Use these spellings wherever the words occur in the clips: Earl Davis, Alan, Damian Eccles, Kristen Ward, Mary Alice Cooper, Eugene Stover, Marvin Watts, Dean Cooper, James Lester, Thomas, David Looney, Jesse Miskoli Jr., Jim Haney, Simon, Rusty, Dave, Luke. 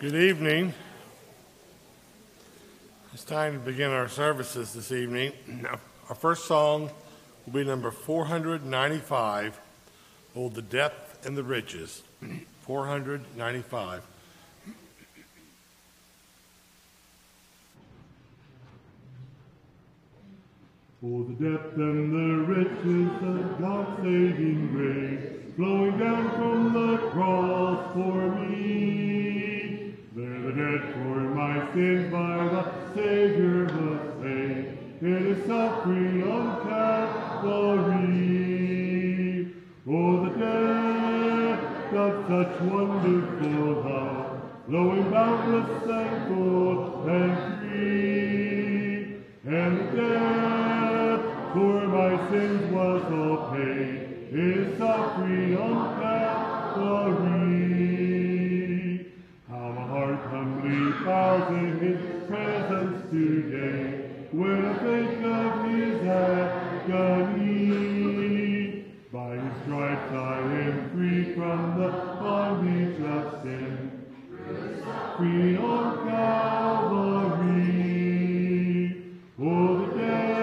Good evening. It's time to begin our services this evening. Our first song will be number 495, "Oh, the Depth and the Riches," 495. For the depth and the riches of God's saving grace, flowing down from the cross for me. There the debt for my sins by the Savior was paid in His suffering on Calvary. Oh, the depth of such wonderful love, flowing boundless and full and free, and the depth for my sins was all paid, His suffering on Calvary. How my heart humbly bows in His presence today, when I think of His agony. By His stripes I am free from the bondage of sin, free on Calvary. Oh, the day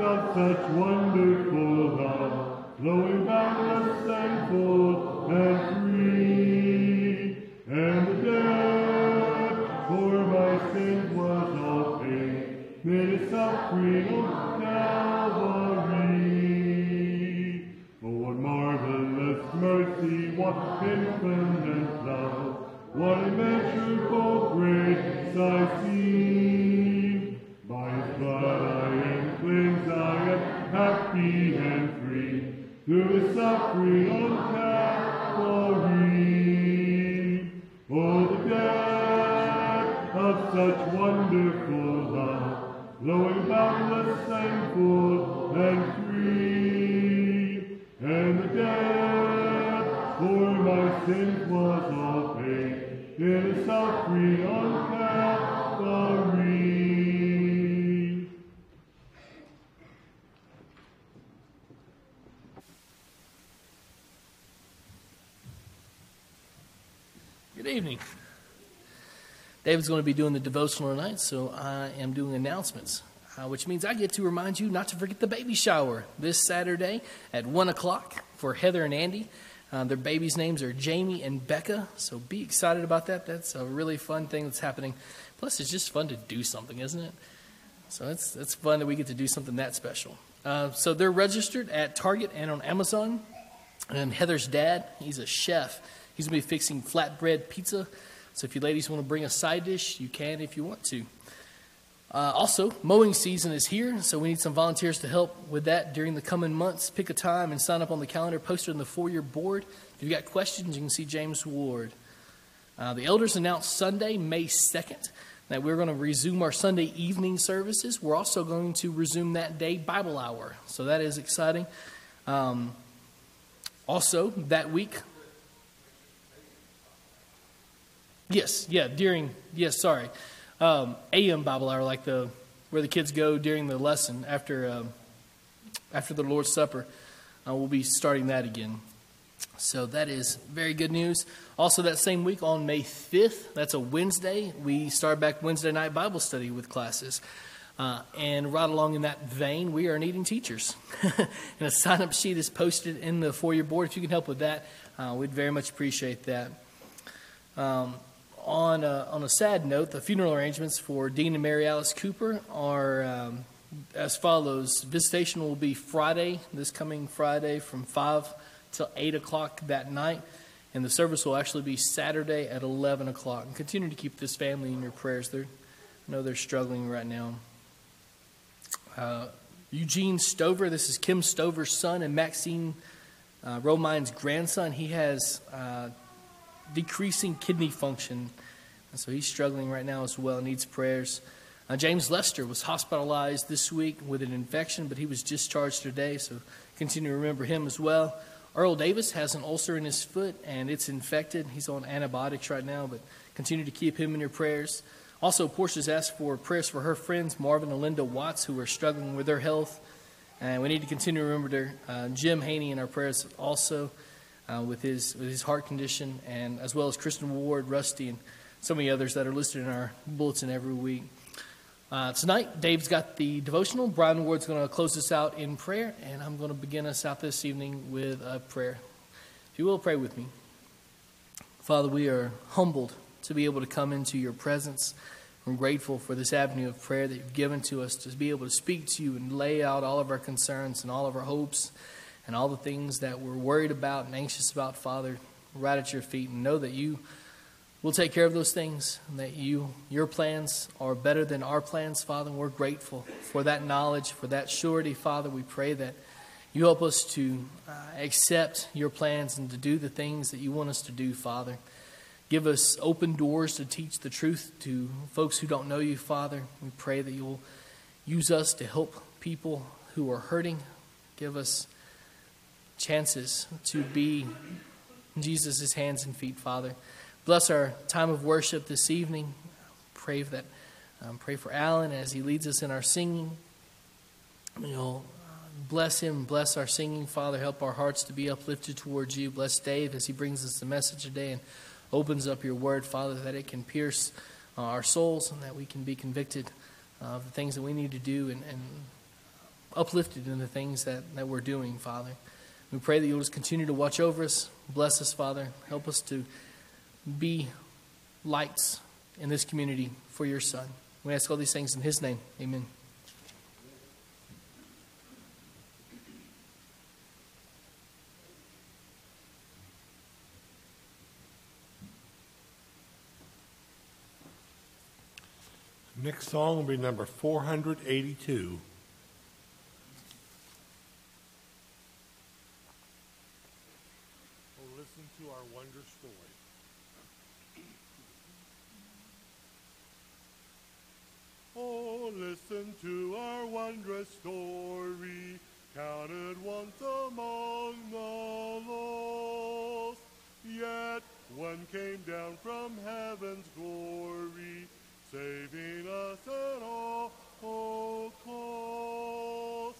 of such wonderful love, flowing boundless and full and free, and the death for my sin was all paid, made His suffering on Calvary. Oh, what marvelous mercy, what infinite love, what immeasurable grace I see. By His blood I am cleansed, I am happy and free, through His suffering on Calvary. Oh, the depth of such wonderful love, flowing boundless and full and free, and the depth for my sins was all paid in His suffering on Calvary. Good evening. David's going to be doing the devotional tonight, so I am doing announcements, which means I get to remind you not to forget the baby shower this Saturday at 1 o'clock for Heather and Andy. Their babies' names are Jamie and Becca, so be excited about that. That's a really fun thing that's happening. Plus, it's just fun to do something, isn't it? So it's fun that we get to do something that special. So they're registered at Target and on Amazon. And Heather's dad, he's a chef. He's going to be fixing flatbread pizza, so if you ladies want to bring a side dish, you can if you want to. Also, mowing season is here, so we need some volunteers to help with that during the coming months. Pick a time and sign up on the calendar posted on the foyer board. If you've got questions, you can see James Ward. The elders announced Sunday, May 2nd, that we're going to resume our Sunday evening services. We're also going to resume that day Bible hour, so that is exciting. Also, that week... AM Bible hour, like where the kids go during the lesson after the Lord's Supper. We'll be starting that again. So that is very good news. Also that same week on May 5th, that's a Wednesday, we start back Wednesday night Bible study with classes. And right along in that vein, we are needing teachers. And a sign-up sheet is posted in the foyer board. If you can help with that, we'd very much appreciate that. On a sad note, the funeral arrangements for Dean and Mary Alice Cooper are as follows. Visitation will be Friday, this coming Friday, from 5 till 8 o'clock that night. And the service will actually be Saturday at 11 o'clock. And continue to keep this family in your prayers. I know they're struggling right now. Eugene Stover, this is Kim Stover's son and Maxine Romine's grandson. He has... decreasing kidney function, and so he's struggling right now as well, needs prayers. James Lester was hospitalized this week with an infection, but he was discharged today, so continue to remember him as well. Earl Davis has an ulcer in his foot, and it's infected. He's on antibiotics right now, but continue to keep him in your prayers. Also, Portia's asked for prayers for her friends, Marvin and Linda Watts, who are struggling with their health, and we need to continue to remember Jim Haney in our prayers also. with his heart condition, and as well as Kristen Ward, Rusty, and so many others that are listed in our bulletin every week. Tonight, Dave's got the devotional. Brian Ward's going to close us out in prayer, and I'm going to begin us out this evening with a prayer. If you will, pray with me. Father, we are humbled to be able to come into your presence. I'm grateful for this avenue of prayer that you've given to us to be able to speak to you and lay out all of our concerns and all of our hopes and all the things that we're worried about and anxious about, Father, right at your feet, and know that you will take care of those things and that your plans are better than our plans, Father, and we're grateful for that knowledge, for that surety, Father. We pray that you help us to accept your plans and to do the things that you want us to do, Father. Give us open doors to teach the truth to folks who don't know you, Father. We pray that you'll use us to help people who are hurting. Give us chances to be Jesus' hands and feet, Father. Bless our time of worship this evening. Pray for Alan as he leads us in our singing. Bless him, bless our singing, Father. Help our hearts to be uplifted towards you. Bless Dave as he brings us the message today and opens up your word, Father, that it can pierce our souls and that we can be convicted of the things that we need to do and uplifted in the things that we're doing, Father. We pray that you'll just continue to watch over us. Bless us, Father. Help us to be lights in this community for your Son. We ask all these things in his name. Amen. Next song will be number 482. Oh, listen to our wonder story. Oh, listen to our wondrous story, counted once among the lost. Yet one came down from heaven's glory, saving us at all cost,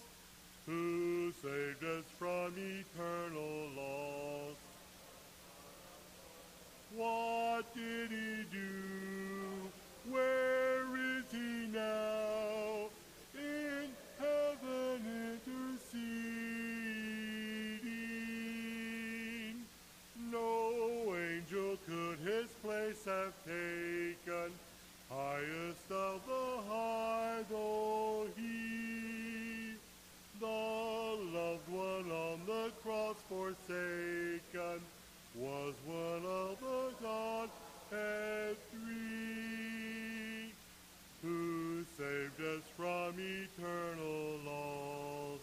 who saved us from eternal loss. What did he do? Where is he now? In heaven interceding. No angel could his place have taken, highest of the high, though he, the loved one on the cross forsaken, was one of the Godhead three, who saved us from eternal loss.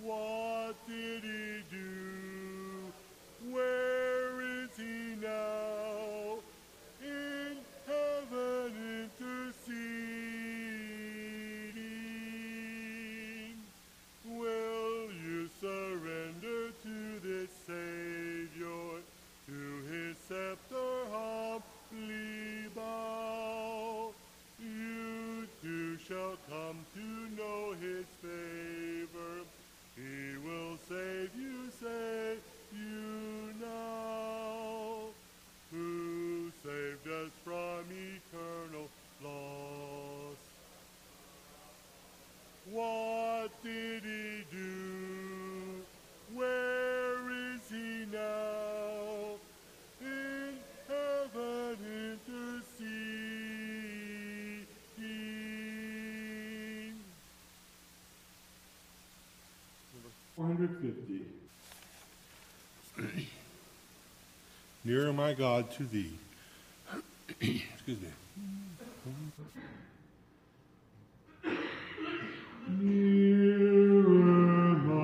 What did he do? Where is he now? Come to know his favor, he will save you now, who saved us from eternal loss. What did he do? Where is he now? In heaven intercede. Nearer, my God, to thee. Excuse me. Nearer, my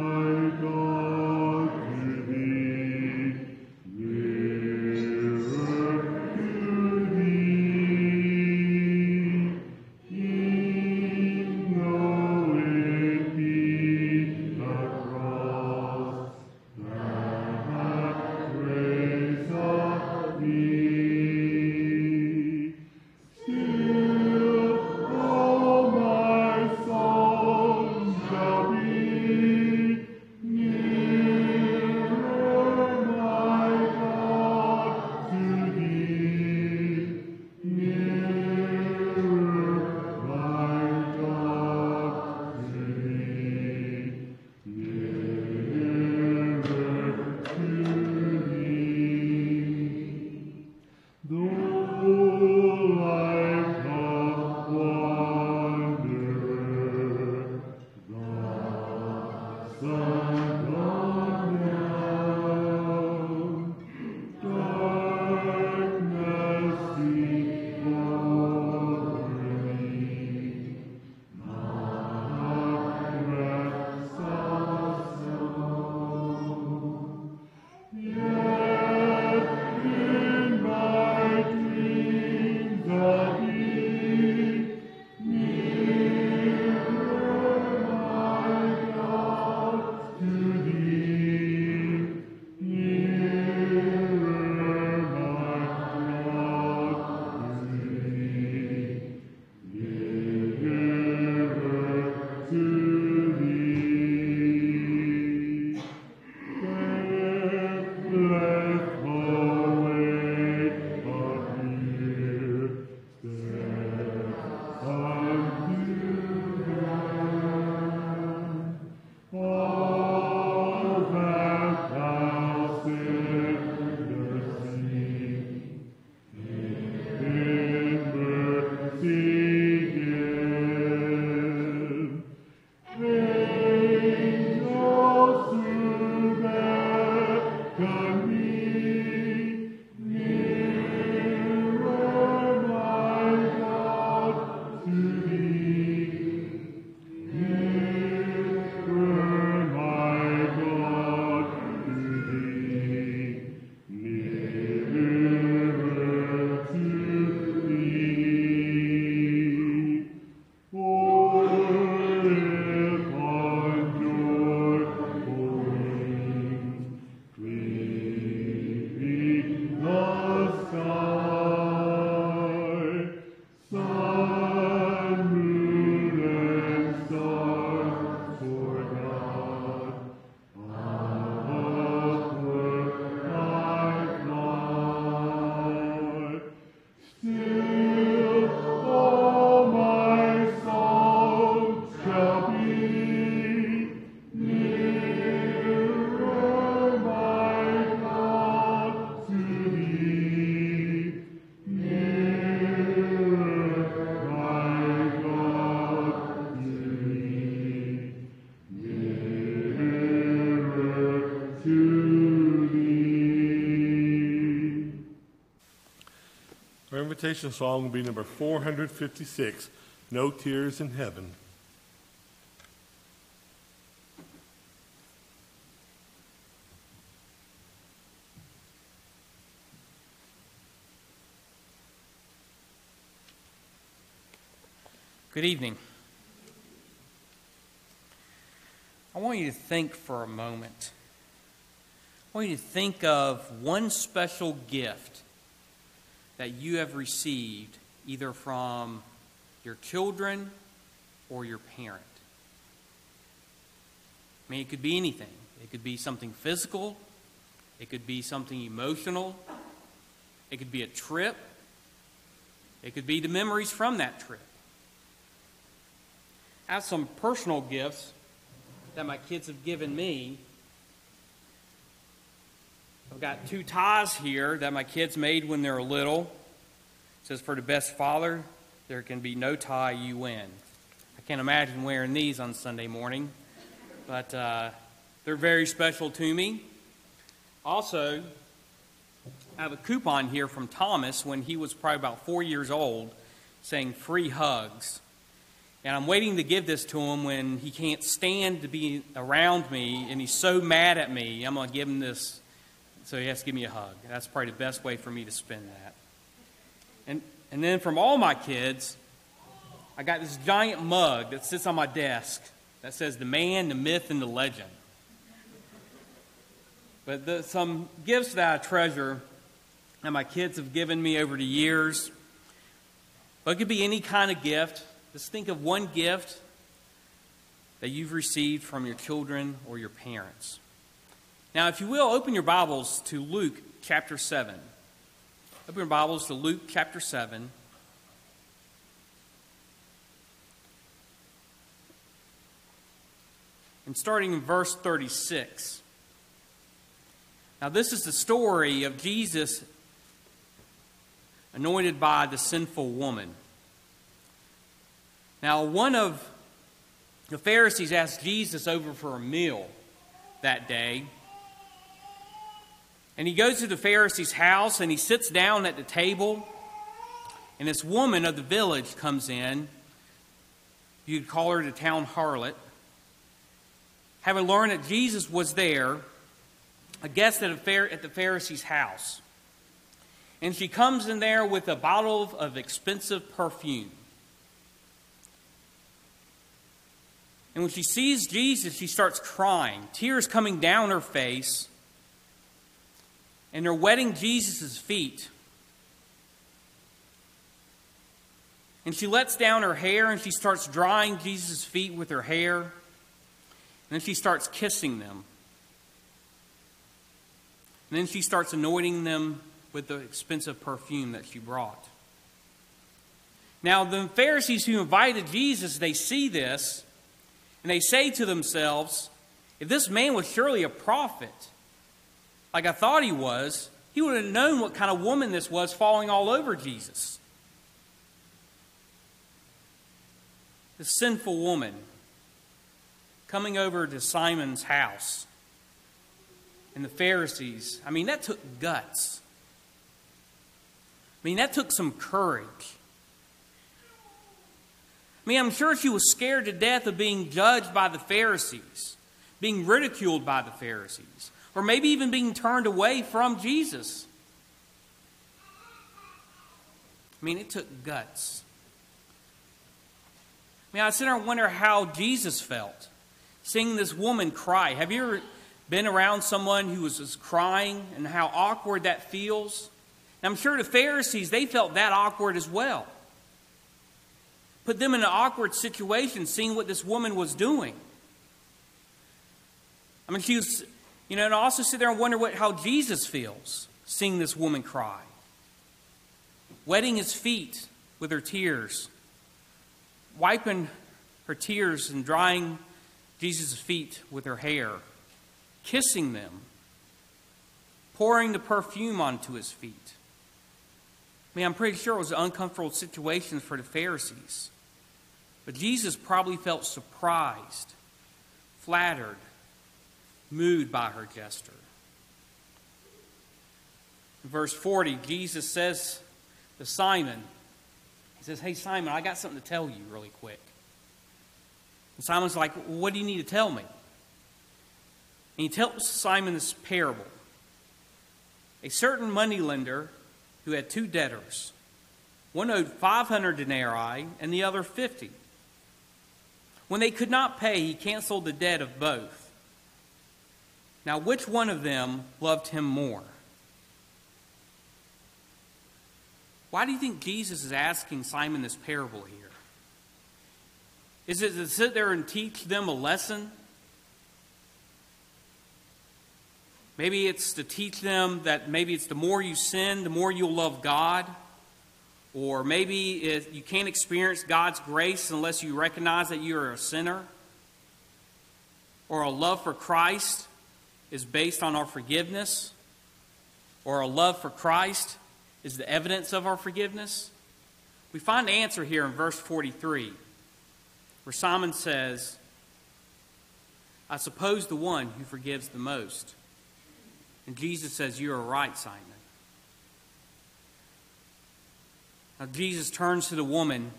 God, to thee. Nearer to thee. Even though it be the cross that hath raised up me. invitation song will be number 456, No Tears in Heaven. Good evening. I want you to think for a moment. I want you to think of one special gift that you have received either from your children or your parent. I mean, it could be anything. It could be something physical. It could be something emotional. It could be a trip. It could be the memories from that trip. I have some personal gifts that my kids have given me. I've got two ties here that my kids made when they were little. It says, for the best father, there can be no tie you win. I can't imagine wearing these on Sunday morning, but they're very special to me. Also, I have a coupon here from Thomas when he was probably about 4 years old saying free hugs. And I'm waiting to give this to him when he can't stand to be around me and he's so mad at me. I'm going to give him this, so he has to give me a hug. That's probably the best way for me to spend that. And then from all my kids, I got this giant mug that sits on my desk that says the man, the myth, and the legend. But some gifts that I treasure and my kids have given me over the years. But it could be any kind of gift. Just think of one gift that you've received from your children or your parents. Now, if you will, open your Bibles to Luke chapter 7. Open your Bibles to Luke chapter 7. And starting in verse 36. Now, this is the story of Jesus anointed by the sinful woman. Now, one of the Pharisees asked Jesus over for a meal that day. And he goes to the Pharisee's house and he sits down at the table. And this woman of the village comes in. You'd call her the town harlot. Having learned that Jesus was there, a guest at the Pharisee's house. And she comes in there with a bottle of expensive perfume. And when she sees Jesus, she starts crying, tears coming down her face. And they're wetting Jesus' feet. And she lets down her hair and she starts drying Jesus' feet with her hair. And then she starts kissing them. And then she starts anointing them with the expensive perfume that she brought. Now, the Pharisees who invited Jesus, they see this. And they say to themselves, if this man was surely a prophet, like I thought he was, he would have known what kind of woman this was falling all over Jesus. The sinful woman coming over to Simon's house. And the Pharisees, I mean, that took guts. I mean, that took some courage. I mean, I'm sure she was scared to death of being judged by the Pharisees, being ridiculed by the Pharisees, or maybe even being turned away from Jesus. I mean, it took guts. I mean, I sit there and wonder how Jesus felt, seeing this woman cry. Have you ever been around someone who was just crying and how awkward that feels? And I'm sure the Pharisees, they felt that awkward as well. Put them in an awkward situation, seeing what this woman was doing. I mean, she was, you know, and I also sit there and wonder how Jesus feels, seeing this woman cry. Wetting his feet with her tears. Wiping her tears and drying Jesus' feet with her hair. Kissing them. Pouring the perfume onto his feet. I mean, I'm pretty sure it was an uncomfortable situation for the Pharisees. But Jesus probably felt surprised, flattered, moved by her gesture. In verse 40, Jesus says to Simon. He says, hey, Simon, I got something to tell you really quick. And Simon's like, well, what do you need to tell me? And he tells Simon this parable. A certain moneylender who had two debtors. One owed 500 denarii and the other 50. When they could not pay, he canceled the debt of both. Now, which one of them loved him more? Why do you think Jesus is asking Simon this parable here? Is it to sit there and teach them a lesson? Maybe it's to teach them that maybe it's the more you sin, the more you'll love God. Or maybe you can't experience God's grace unless you recognize that you're a sinner. Or a love for Christ is based on our forgiveness. Or a love for Christ is the evidence of our forgiveness. We find the answer here in verse 43, where Simon says, I suppose the one who forgives the most. And Jesus says, you are right, Simon. Now, Jesus turns to the woman,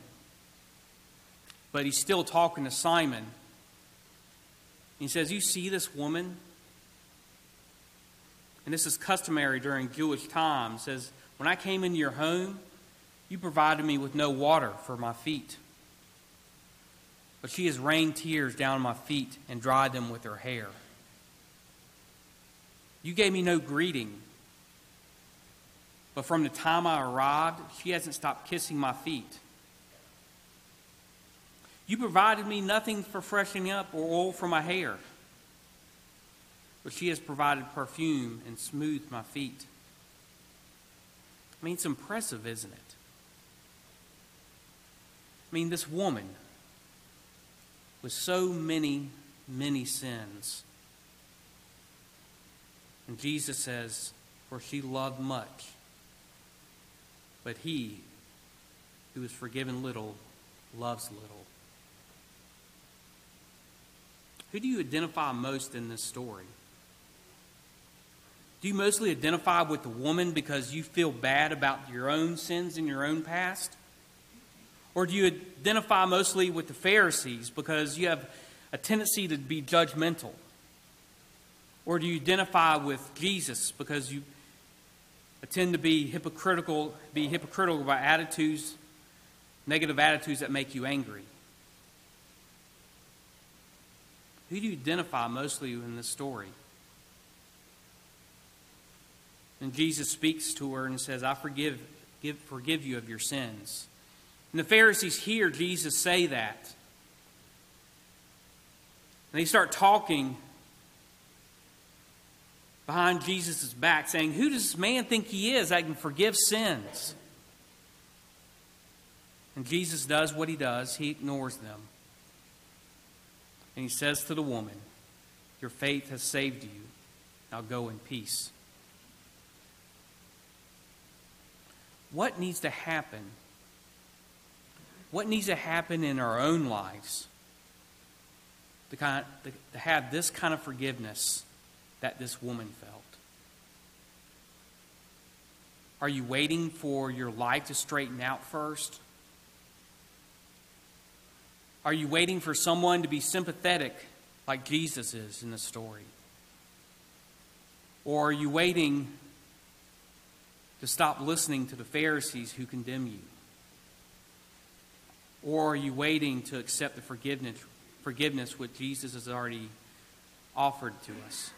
but he's still talking to Simon. He says, you see this woman? And this is customary during Jewish time. It says, when I came into your home, you provided me with no water for my feet. But she has rained tears down my feet and dried them with her hair. You gave me no greeting. But from the time I arrived, she hasn't stopped kissing my feet. You provided me nothing for freshening up or oil for my hair, but she has provided perfume and smoothed my feet. I mean, it's impressive, isn't it? I mean, this woman with so many, many sins. And Jesus says, for she loved much. But he who is forgiven little loves little. Who do you identify most in this story? Do you mostly identify with the woman because you feel bad about your own sins in your own past? Or do you identify mostly with the Pharisees because you have a tendency to be judgmental? Or do you identify with Jesus because you tend to be hypocritical about attitudes, negative attitudes that make you angry? Who do you identify mostly in this story? And Jesus speaks to her and says, I forgive you of your sins. And the Pharisees hear Jesus say that. And they start talking behind Jesus' back, saying, who does this man think he is that can forgive sins? And Jesus does what he does. He ignores them. And he says to the woman, your faith has saved you. Now go in peace. What needs to happen? What needs to happen in our own lives to have this kind of forgiveness that this woman felt? Are you waiting for your life to straighten out first? Are you waiting for someone to be sympathetic like Jesus is in the story? Or are you waiting to stop listening to the Pharisees who condemn you? Or are you waiting to accept the forgiveness which Jesus has already offered to us?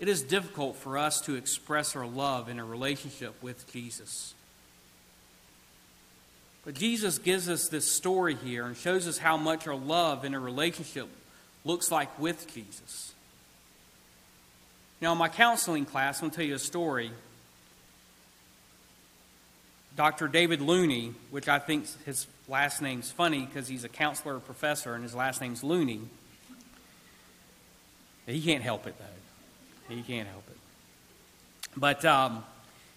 It is difficult for us to express our love in a relationship with Jesus. But Jesus gives us this story here and shows us how much our love in a relationship looks like with Jesus. Now, in my counseling class, I'm going to tell you a story. Dr. David Looney, which I think his last name's funny because he's a counselor professor and his last name's Looney. He can't help it, though. He can't help it. But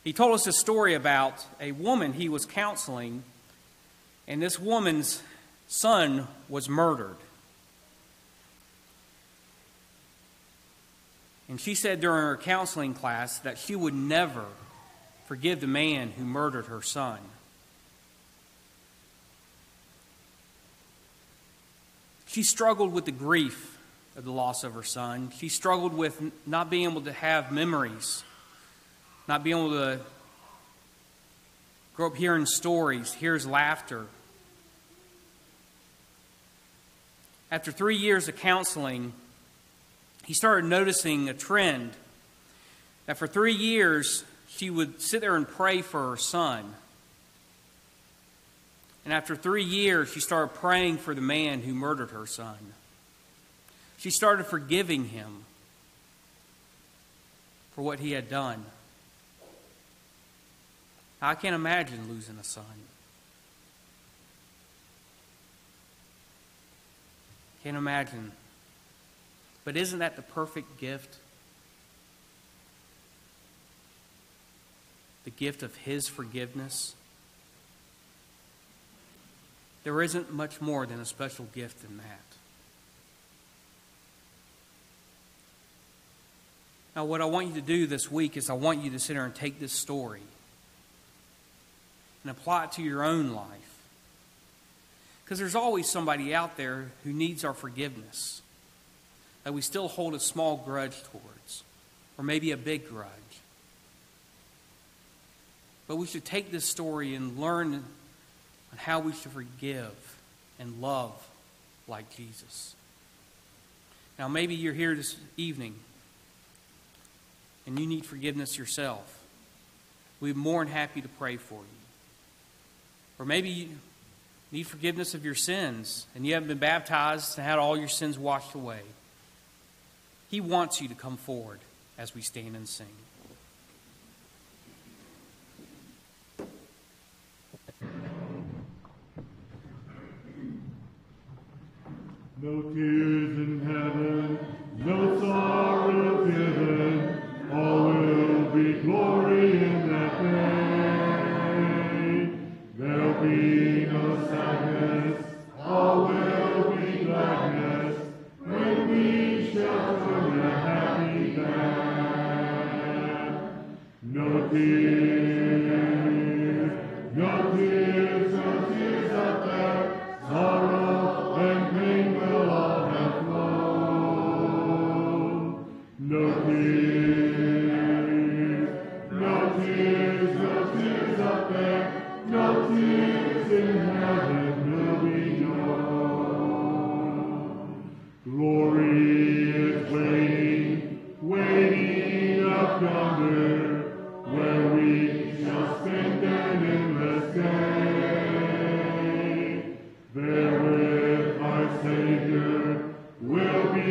he told us a story about a woman he was counseling, and this woman's son was murdered. And she said during her counseling class that she would never forgive the man who murdered her son. She struggled with the grief of the loss of her son. She struggled with not being able to have memories, not being able to grow up hearing stories, hears laughter. After 3 years of counseling, he started noticing a trend that for 3 years, she would sit there and pray for her son. And after 3 years, she started praying for the man who murdered her son. She started forgiving him for what he had done. I can't imagine losing a son. Can't imagine. But isn't that the perfect gift? The gift of His forgiveness? There isn't much more than a special gift than that. Now, what I want you to do this week is I want you to sit there and take this story and apply it to your own life. Because there's always somebody out there who needs our forgiveness that we still hold a small grudge towards, or maybe a big grudge. But we should take this story and learn on how we should forgive and love like Jesus. Now, maybe you're here this evening and you need forgiveness yourself. We're more than happy to pray for you. Or maybe you need forgiveness of your sins and you haven't been baptized and had all your sins washed away. He wants you to come forward as we stand and sing. No tears in heaven, no sorrow given, all will be glory in that day. There'll be no sadness, all will be gladness, when we shall turn a happy land. No tears, no tears, no tears up there, sorrow and pain. No tears, no tears, no tears up there, no tears in heaven will be known. Glory is waiting, waiting up yonder, where we shall spend an endless day. There with our Savior will be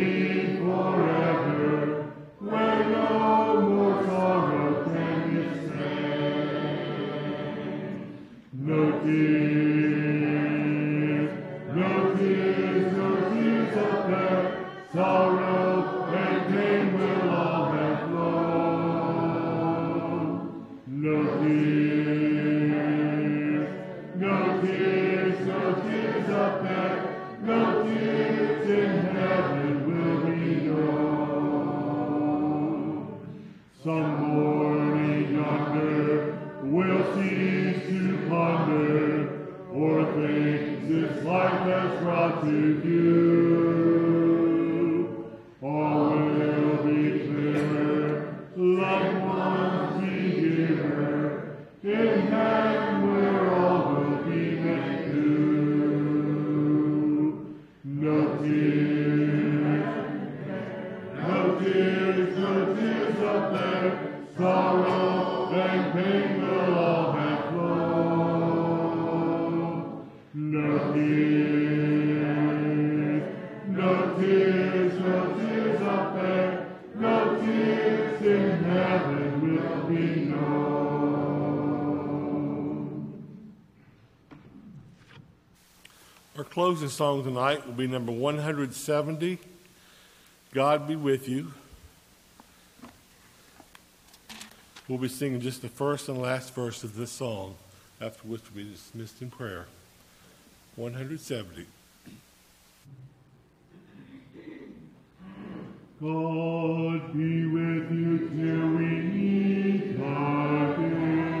forever, where no more sorrow can be saved. No tears, no tears, no tears up there, sorrow and pain will all have flown. No tears, no tears, no tears up there, no tears in heaven will be known. Some morning yonder will cease to ponder o'er things this life has brought to view. All will be clearer, like one beginner. In heaven where all will be made new. No tears, no tears, no tears up there, sorrow and pain will all have flown. No tears, no tears, no tears up there, no tears in heaven will be known. Our closing song tonight will be number 170, God Be With You. We'll be singing just the first and last verse of this song, after which we'll be dismissed in prayer. 170. God be with you till we meet again.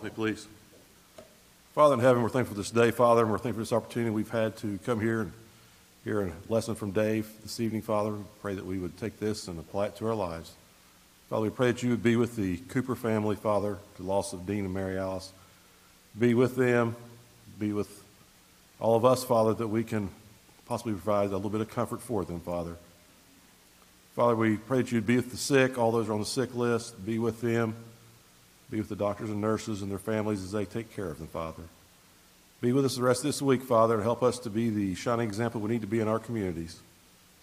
help me, please. Father in heaven, we're thankful for this day, Father, and we're thankful for this opportunity we've had to come here and hear a lesson from Dave this evening, Father. We pray that we would take this and apply it to our lives. Father, we pray that you would be with the Cooper family, Father, the loss of Dean and Mary Alice. Be with them, be with all of us, Father, that we can possibly provide a little bit of comfort for them, Father. Father, we pray that you'd be with the sick, all those who are on the sick list, be with them, be with the doctors and nurses and their families as they take care of them, Father. Be with us the rest of this week, Father, and help us to be the shining example we need to be in our communities.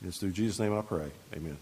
And it's through Jesus' name I pray. Amen.